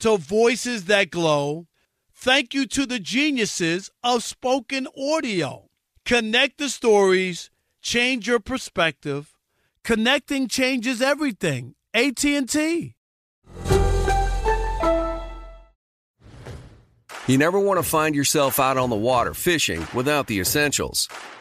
to voices that glow. Thank you to the geniuses of spoken audio. Connect the stories. Change your perspective. Connecting changes everything. AT&T. You never want to find yourself out on the water fishing without the essentials.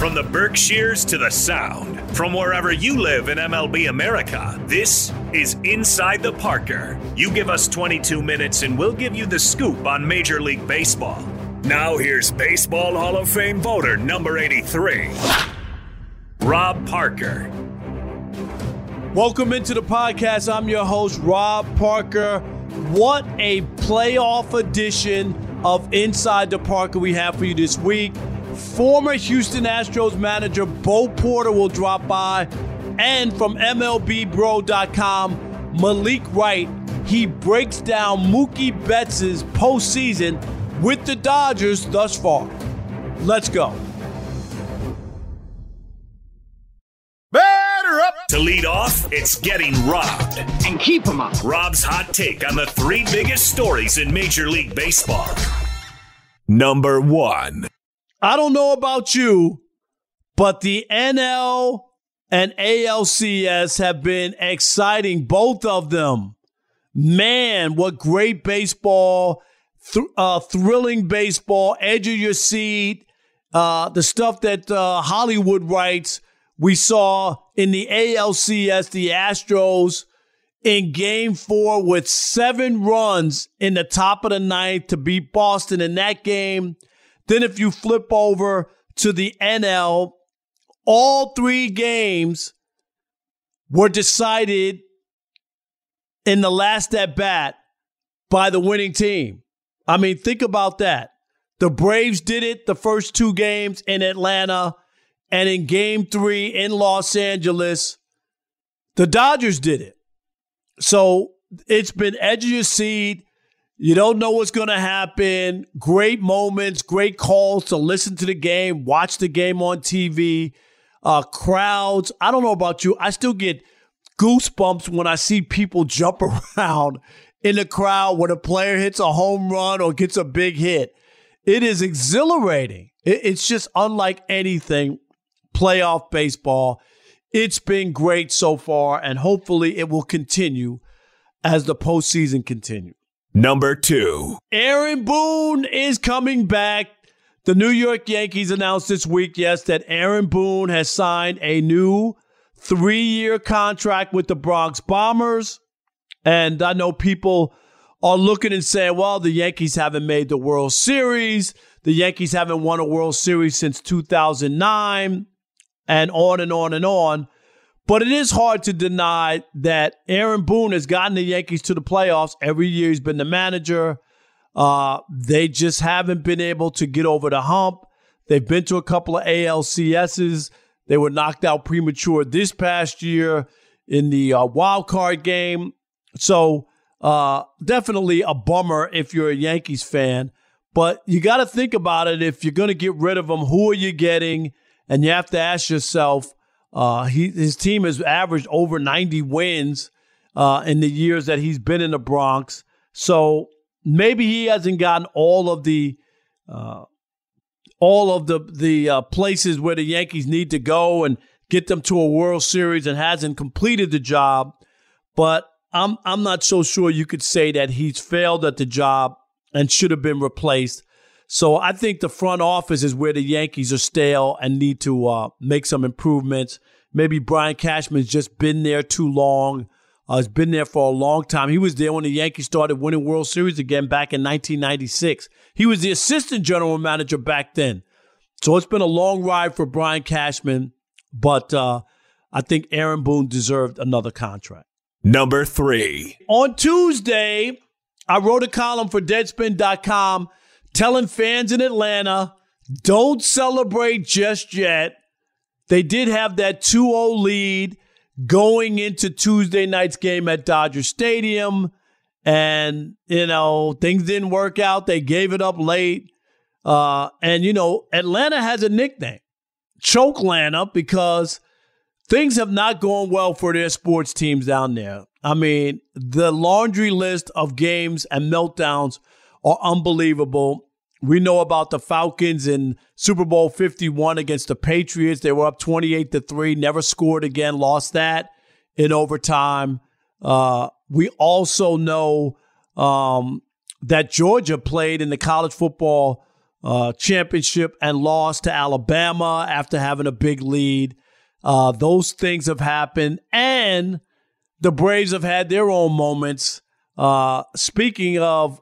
From the Berkshires to the Sound, from wherever you live in MLB America, this is Inside the Parker. You give us 22 minutes and we'll give you the scoop on Major League Baseball. Now here's Baseball Hall of Fame voter number 83, Rob Parker. Welcome into the podcast. I'm your host, Rob Parker. What a playoff edition of Inside the Parker we have for you this week. Former Houston Astros manager Bo Porter will drop by. And from MLBbro.com, Malik Wright, he breaks down Mookie Betts' postseason with the Dodgers thus far. Let's go. Better up. To lead off, it's Getting Robbed. And keep him up. Rob's hot take on the three biggest stories in Major League Baseball. Number one. I don't know about you, but the NL and ALCS have been exciting, both of them. Man, what great baseball, thrilling baseball, edge of your seat, the stuff that Hollywood writes. We saw in the ALCS, the Astros in Game 4 with 7 runs in the top of the ninth to beat Boston in that game. Then if you flip over to the NL, all 3 games were decided in the last at-bat by the winning team. I mean, think about that. The Braves did it the first 2 games in Atlanta, and in Game 3 in Los Angeles, the Dodgers did it. So it's been edge of your seat. You don't know what's going to happen. Great moments, great calls to listen to the game, watch the game on TV, crowds. I don't know about you. I still get goosebumps when I see people jump around in the crowd when a player hits a home run or gets a big hit. It is exhilarating. It's just unlike anything, playoff baseball. It's been great so far, and hopefully it will continue as the postseason continues. Number 2. Aaron Boone is coming back. The New York Yankees announced this week, yes, that Aaron Boone has signed a new 3-year contract with the Bronx Bombers. And I know people are looking and saying, well, the Yankees haven't made the World Series. The Yankees haven't won a World Series since 2009 and on and on and on. But it is hard to deny that Aaron Boone has gotten the Yankees to the playoffs. Every year he's been the manager. They just haven't been able to get over the hump. They've been to a couple of ALCSs. They were knocked out premature this past year in the wild card game. So definitely a bummer if you're a Yankees fan. But you got to think about it. If you're going to get rid of him, who are you getting? And you have to ask yourself, his team has averaged over 90 wins in the years that he's been in the Bronx. So maybe he hasn't gotten all of the places where the Yankees need to go and get them to a World Series, and hasn't completed the job. But I'm not so sure you could say that he's failed at the job and should have been replaced. So I think the front office is where the Yankees are stale and need to make some improvements. Maybe Brian Cashman's just been there too long. He's been there for a long time. He was there when the Yankees started winning World Series again back in 1996. He was the assistant general manager back then. So it's been a long ride for Brian Cashman, but I think Aaron Boone deserved another contract. Number 3. On Tuesday, I wrote a column for Deadspin.com telling fans in Atlanta, don't celebrate just yet. They did have that 2-0 lead going into Tuesday night's game at Dodger Stadium. And, you know, things didn't work out. They gave it up late. And, you know, Atlanta has a nickname, Chokelanta, because things have not gone well for their sports teams down there. I mean, the laundry list of games and meltdowns are unbelievable. We know about the Falcons in Super Bowl 51 against the Patriots. They were up 28-3, never scored again, lost that in overtime. We also know that Georgia played in the college football championship and lost to Alabama after having a big lead. Those things have happened, and the Braves have had their own moments. Speaking of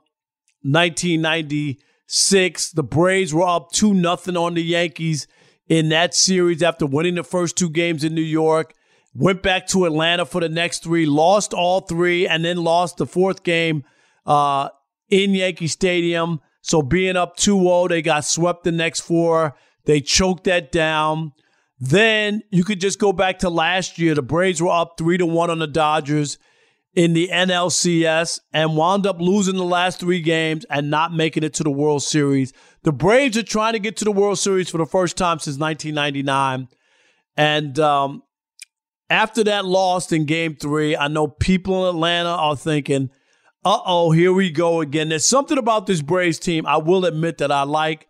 1996, the Braves were up 2-0 on the Yankees in that series after winning the first two games in New York, went back to Atlanta for the next three, lost all three, and then lost the fourth game in Yankee Stadium. So being up 2-0, they got swept the next four. They choked that down. Then you could just go back to last year. The Braves were up 3-1 on the Dodgers in the NLCS and wound up losing the last three games and not making it to the World Series. The Braves are trying to get to the World Series for the first time since 1999. And after that loss in Game 3, I know people in Atlanta are thinking, uh-oh, here we go again. There's something about this Braves team, I will admit, that I like,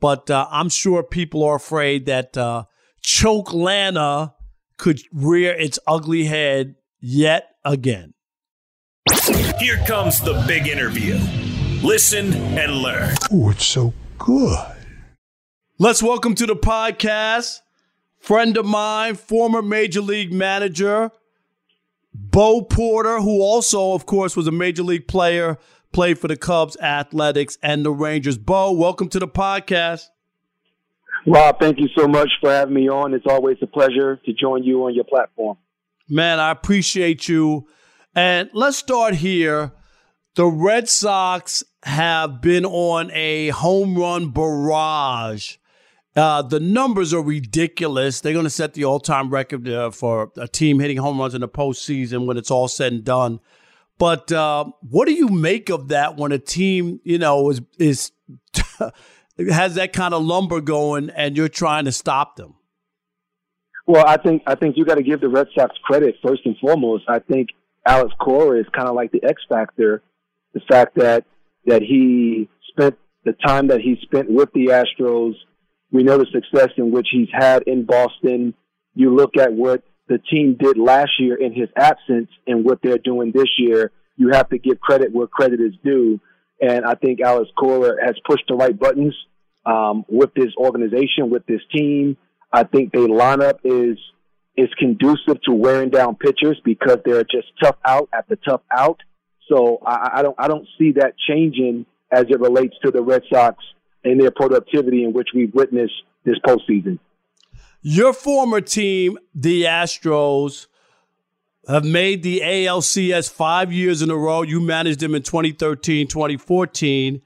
but I'm sure people are afraid that Chokelanta could rear its ugly head yet again. Here comes the big interview. Listen and learn. Oh, it's so good. Let's welcome to the podcast, friend of mine, former Major League manager, Bo Porter, who also, of course, was a Major League player, played for the Cubs, Athletics, and the Rangers. Bo, welcome to the podcast. Rob, thank you so much for having me on. It's always a pleasure to join you on your platform. Man, I appreciate you. And let's start here. The Red Sox have been on a home run barrage. The numbers are ridiculous. They're going to set the all-time record for a team hitting home runs in the postseason when it's all said and done. But what do you make of that when a team, you know, is has that kind of lumber going and you're trying to stop them? Well, I think you got to give the Red Sox credit first and foremost. I think Alex Cora is kind of like the X factor. The fact that he spent the time that he spent with the Astros, we know the success in which he's had in Boston. You look at what the team did last year in his absence and what they're doing this year. You have to give credit where credit is due. And I think Alex Cora has pushed the right buttons with this organization, with this team. I think their lineup is conducive to wearing down pitchers because they're just tough out after tough out. So I don't see that changing as it relates to the Red Sox and their productivity, in which we've witnessed this postseason. Your former team, the Astros, have made the ALCS 5 years in a row. You managed them in 2013, 2014,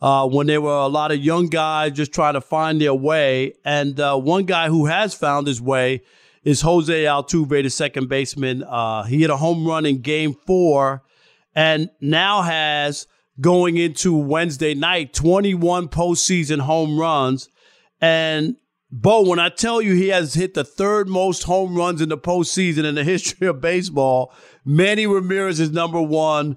when there were a lot of young guys just trying to find their way. And one guy who has found his way is Jose Altuve, the second baseman. He hit a home run in Game 4 and now has, going into Wednesday night, 21 postseason home runs. And, Bo, when I tell you he has hit the third most home runs in the postseason in the history of baseball, Manny Ramirez is number one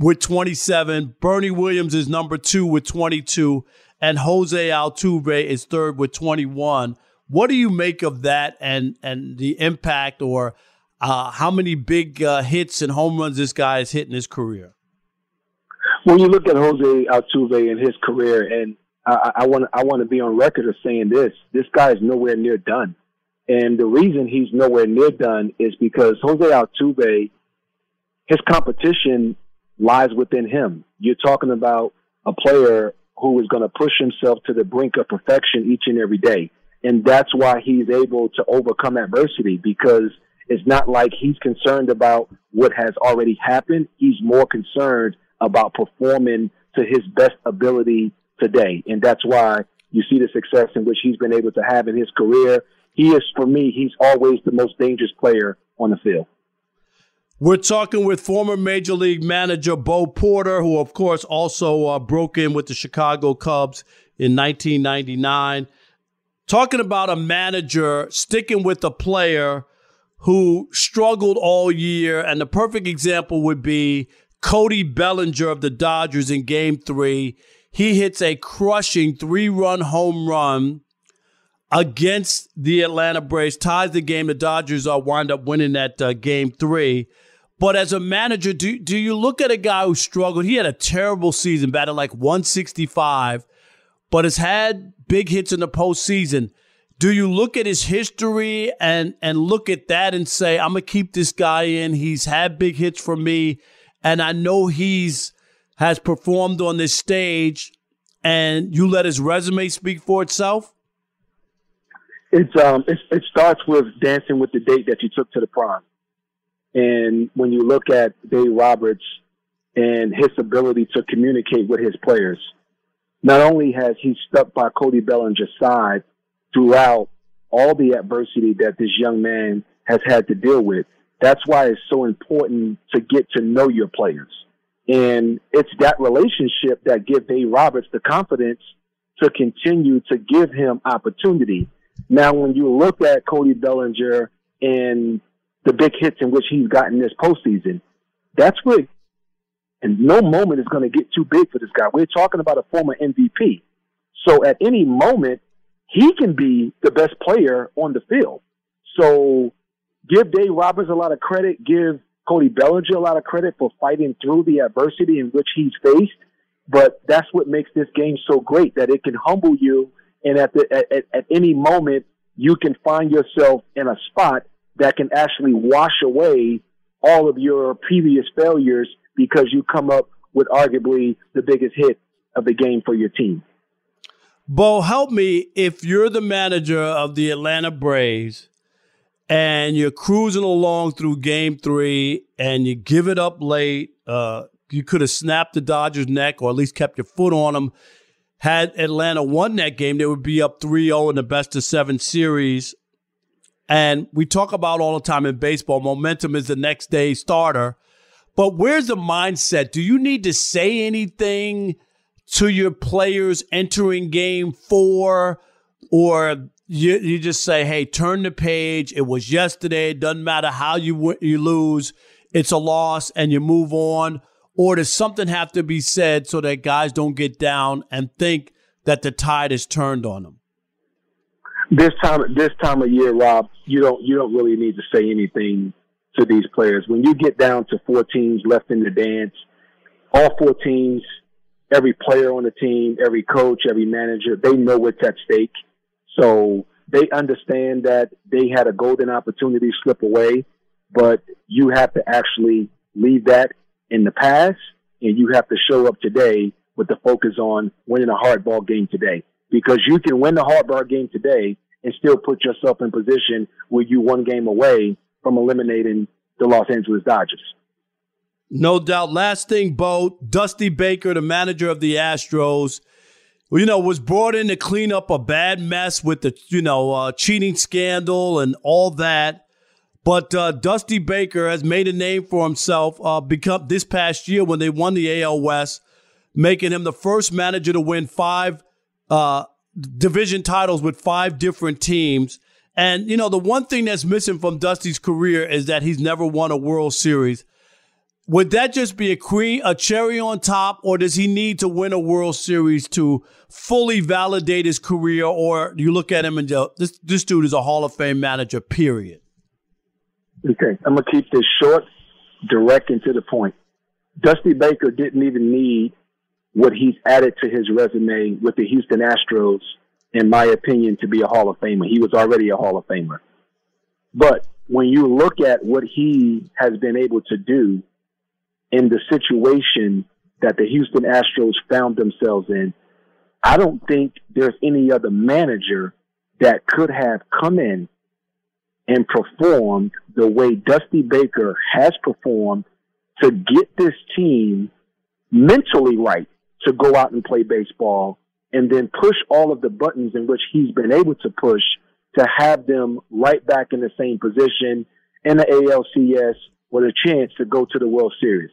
with 27. Bernie Williams is number two with 22. And Jose Altuve is third with 21. What do you make of that and the impact, or how many big hits and home runs this guy has hit in his career? When you look at Jose Altuve and his career, and I want to be on record of saying this guy is nowhere near done. And the reason he's nowhere near done is because Jose Altuve, his competition lies within him. You're talking about a player who is going to push himself to the brink of perfection each and every day. And that's why he's able to overcome adversity, because it's not like he's concerned about what has already happened. He's more concerned about performing to his best ability today. And that's why you see the success in which he's been able to have in his career. He is, for me, he's always the most dangerous player on the field. We're talking with former Major League manager Bo Porter, who, of course, also broke in with the Chicago Cubs in 1999. Talking about a manager sticking with a player who struggled all year, and the perfect example would be Cody Bellinger of the Dodgers in Game 3. He hits a crushing three-run home run against the Atlanta Braves, ties the game. The Dodgers wind up winning that Game 3. But as a manager, do you look at a guy who struggled? He had a terrible season, batted like 165, but has had big hits in the postseason. Do you look at his history and look at that and say, I'm going to keep this guy in. He's had big hits for me. And I know has performed on this stage, and you let his resume speak for itself? It starts with dancing with the date that you took to the prom. And when you look at Dave Roberts and his ability to communicate with his players, not only has he stuck by Cody Bellinger's side throughout all the adversity that this young man has had to deal with, that's why it's so important to get to know your players. And it's that relationship that gives Dave Roberts the confidence to continue to give him opportunity. Now, when you look at Cody Bellinger and the big hits in which he's gotten this postseason, that's where, and no moment is going to get too big for this guy. We're talking about a former MVP. So at any moment, he can be the best player on the field. So give Dave Roberts a lot of credit, give Cody Bellinger a lot of credit for fighting through the adversity in which he's faced, but that's what makes this game so great, that it can humble you, and at any moment you can find yourself in a spot that can actually wash away all of your previous failures because you come up with arguably the biggest hit of the game for your team. Bo, help me. If you're the manager of the Atlanta Braves, and you're cruising along through Game 3, and you give it up late. You could have snapped the Dodgers' neck, or at least kept your foot on them. Had Atlanta won that game, they would be up 3-0 in the best-of-7 series. And we talk about all the time in baseball, momentum is the next day starter. But where's the mindset? Do you need to say anything to your players entering Game 4, or You just say, hey, turn the page. It was yesterday. It doesn't matter how you lose. It's a loss, and you move on. Or does something have to be said so that guys don't get down and think that the tide is turned on them? This time of year, Rob, you don't really need to say anything to these players. When you get down to 4 teams left in the dance, all 4 teams every player on the team, every coach, every manager, they know what's at stake. So they understand that they had a golden opportunity slip away, but you have to actually leave that in the past, and you have to show up today with the focus on winning a hardball game today. Because you can win the hardball game today and still put yourself in position where you one game away from eliminating the Los Angeles Dodgers. No doubt. Last thing, Bo, Dusty Baker, the manager of the Astros, you know, was brought in to clean up a bad mess with the, you know, cheating scandal and all that. But Dusty Baker has made a name for himself become this past year when they won the AL West, making him the first manager to win five division titles with five different teams. And, you know, the one thing that's missing from Dusty's career is that he's never won a World Series. Would that just be a cherry on top, or does he need to win a World Series to fully validate his career? Or you look at him and go, this dude is a Hall of Fame manager, period. Okay, I'm going to keep this short, direct, and to the point. Dusty Baker didn't even need what he's added to his resume with the Houston Astros, in my opinion, to be a Hall of Famer. He was already a Hall of Famer. But when you look at what he has been able to do, in the situation that the Houston Astros found themselves in, I don't think there's any other manager that could have come in and performed the way Dusty Baker has performed to get this team mentally right to go out and play baseball and then push all of the buttons in which he's been able to push to have them right back in the same position in the ALCS with a chance to go to the World Series.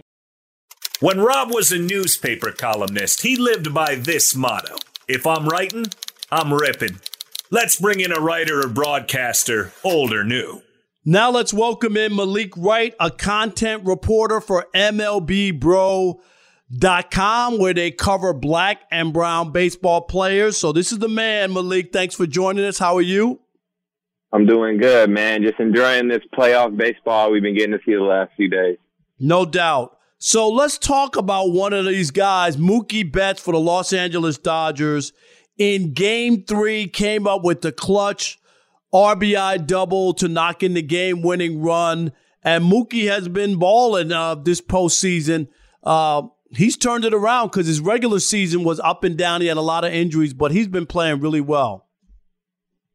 When Rob was a newspaper columnist, he lived by this motto: if I'm writing, I'm ripping. Let's bring in a writer or broadcaster, old or new. Now let's welcome in Malik Wright, a content reporter for MLBbro.com, where they cover black and brown baseball players. So this is the man, Malik. Thanks for joining us. How are you? I'm doing good, man. Just enjoying this playoff baseball we've been getting to see the last few days. No doubt. So let's talk about one of these guys, Mookie Betts for the Los Angeles Dodgers. In Game 3, came up with the clutch RBI double to knock in the game-winning run. And Mookie has been balling this postseason. He's turned it around because his regular season was up and down. He had a lot of injuries, but he's been playing really well.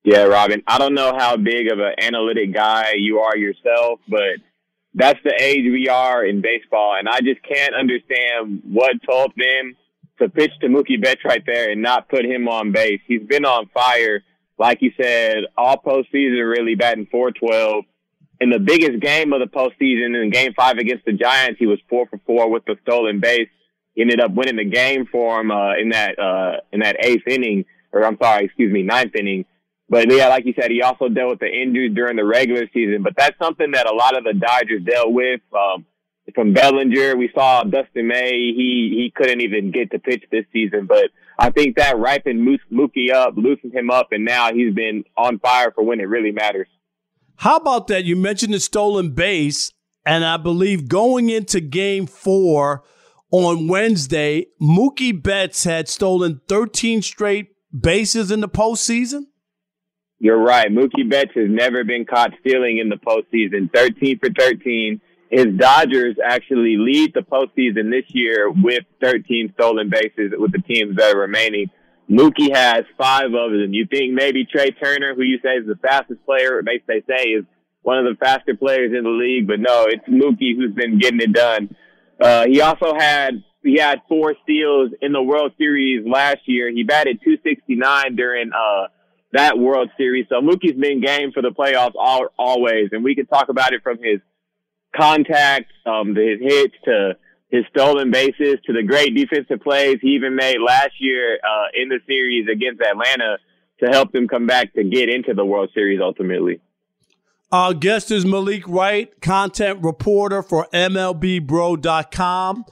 Yeah, Robin, I don't know how big of an analytic guy you are yourself, but that's the age we are in baseball, and I just can't understand what told them to pitch to Mookie Betts right there and not put him on base. He's been on fire, like you said, all postseason really, batting .412. In the biggest game of the postseason, in Game 5 against the Giants, he was 4-for-4 with the stolen base. He ended up winning the game for him ninth inning. But, yeah, like you said, he also dealt with the injuries during the regular season. But that's something that a lot of the Dodgers dealt with. From Bellinger, we saw Dustin May. He couldn't even get to pitch this season. But I think that ripened Mookie up, loosened him up, and now he's been on fire for when it really matters. How about that? You mentioned the stolen base, and I believe going into Game 4 on Wednesday, Mookie Betts had stolen 13 straight bases in the postseason? You're right. Mookie Betts has never been caught stealing in the postseason. 13 for 13. His Dodgers actually lead the postseason this year with 13 stolen bases with the teams that are remaining. Mookie has 5 of them. You think maybe Trey Turner, who you say is the fastest player, they say is one of the faster players in the league, but no, it's Mookie who's been getting it done. He also had 4 steals in the World Series last year. He batted .269 during that World Series. So Mookie's been game for the playoffs always, and we can talk about it from his contacts, to his hits, to his stolen bases, to the great defensive plays he even made last year in the series against Atlanta to help them come back to get into the World Series ultimately. Our guest is Malik Wright, content reporter for MLBbro.com.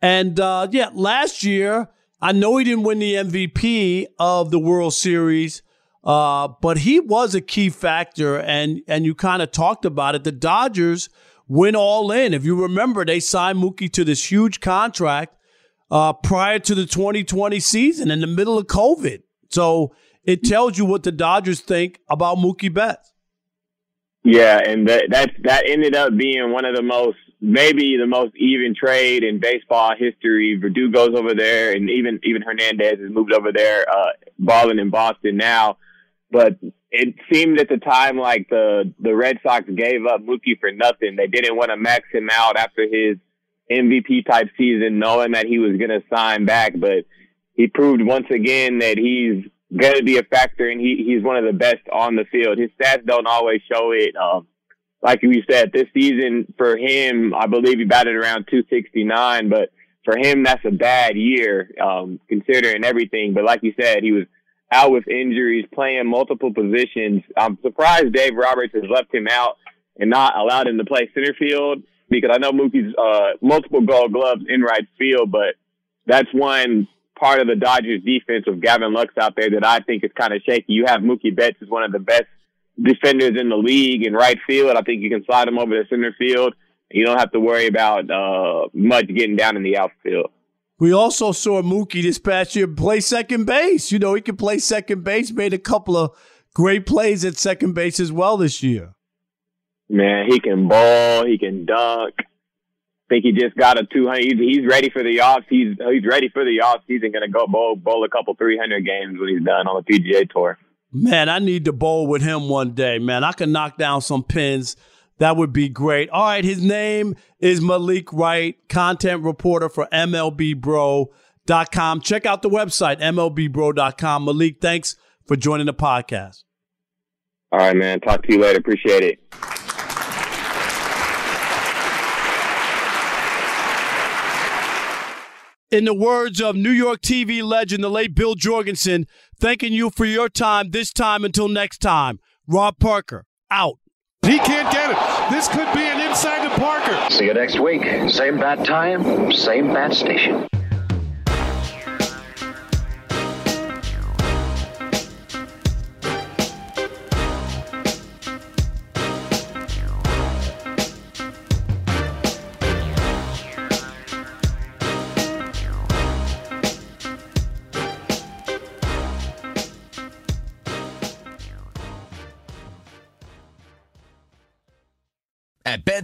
And last year, I know he didn't win the MVP of the World Series, but he was a key factor, and you kind of talked about it. The Dodgers went all in. If you remember, they signed Mookie to this huge contract prior to the 2020 season in the middle of COVID. So it tells you what the Dodgers think about Mookie Betts. Yeah, and that ended up being one of the most, maybe the most even trade in baseball history. Verdugo goes over there, and even Hernandez has moved over there, balling in Boston now. But it seemed at the time like the Red Sox gave up Mookie for nothing. They didn't want to max him out after his MVP-type season, knowing that he was going to sign back. But he proved once again that he's going to be a factor, and he's one of the best on the field. His stats don't always show it. Like we said, this season for him, I believe he batted around .269. But for him, that's a bad year considering everything. But like you said, he was out with injuries, playing multiple positions. I'm surprised Dave Roberts has left him out and not allowed him to play center field, because I know Mookie's multiple Gold Gloves in right field, but that's one part of the Dodgers defense with Gavin Lux out there that I think is kind of shaky. You have Mookie Betts as one of the best defenders in the league in right field. I think you can slide him over to center field. You don't have to worry about much getting down in the outfield. We also saw Mookie this past year play second base. You know, he can play second base, made a couple of great plays at second base as well this year. Man, he can ball, he can dunk. I think he just got a 200. He's ready for the off. He's ready for the off season. Going to go bowl a couple 300 games when he's done on the PGA Tour. Man, I need to bowl with him one day, man. I can knock down some pins. That would be great. All right, his name is Malik Wright, content reporter for MLBbro.com. Check out the website, MLBbro.com. Malik, thanks for joining the podcast. All right, man. Talk to you later. Appreciate it. In the words of New York TV legend, the late Bill Jorgensen, thanking you for your time this time until next time. Rob Parker, out. He can't get it. This could be an inside to Parker. See you next week. Same bat time, same bat station. At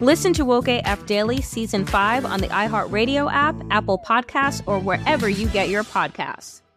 Listen to Woke AF Daily Season 5 on the iHeartRadio app, Apple Podcasts, or wherever you get your podcasts.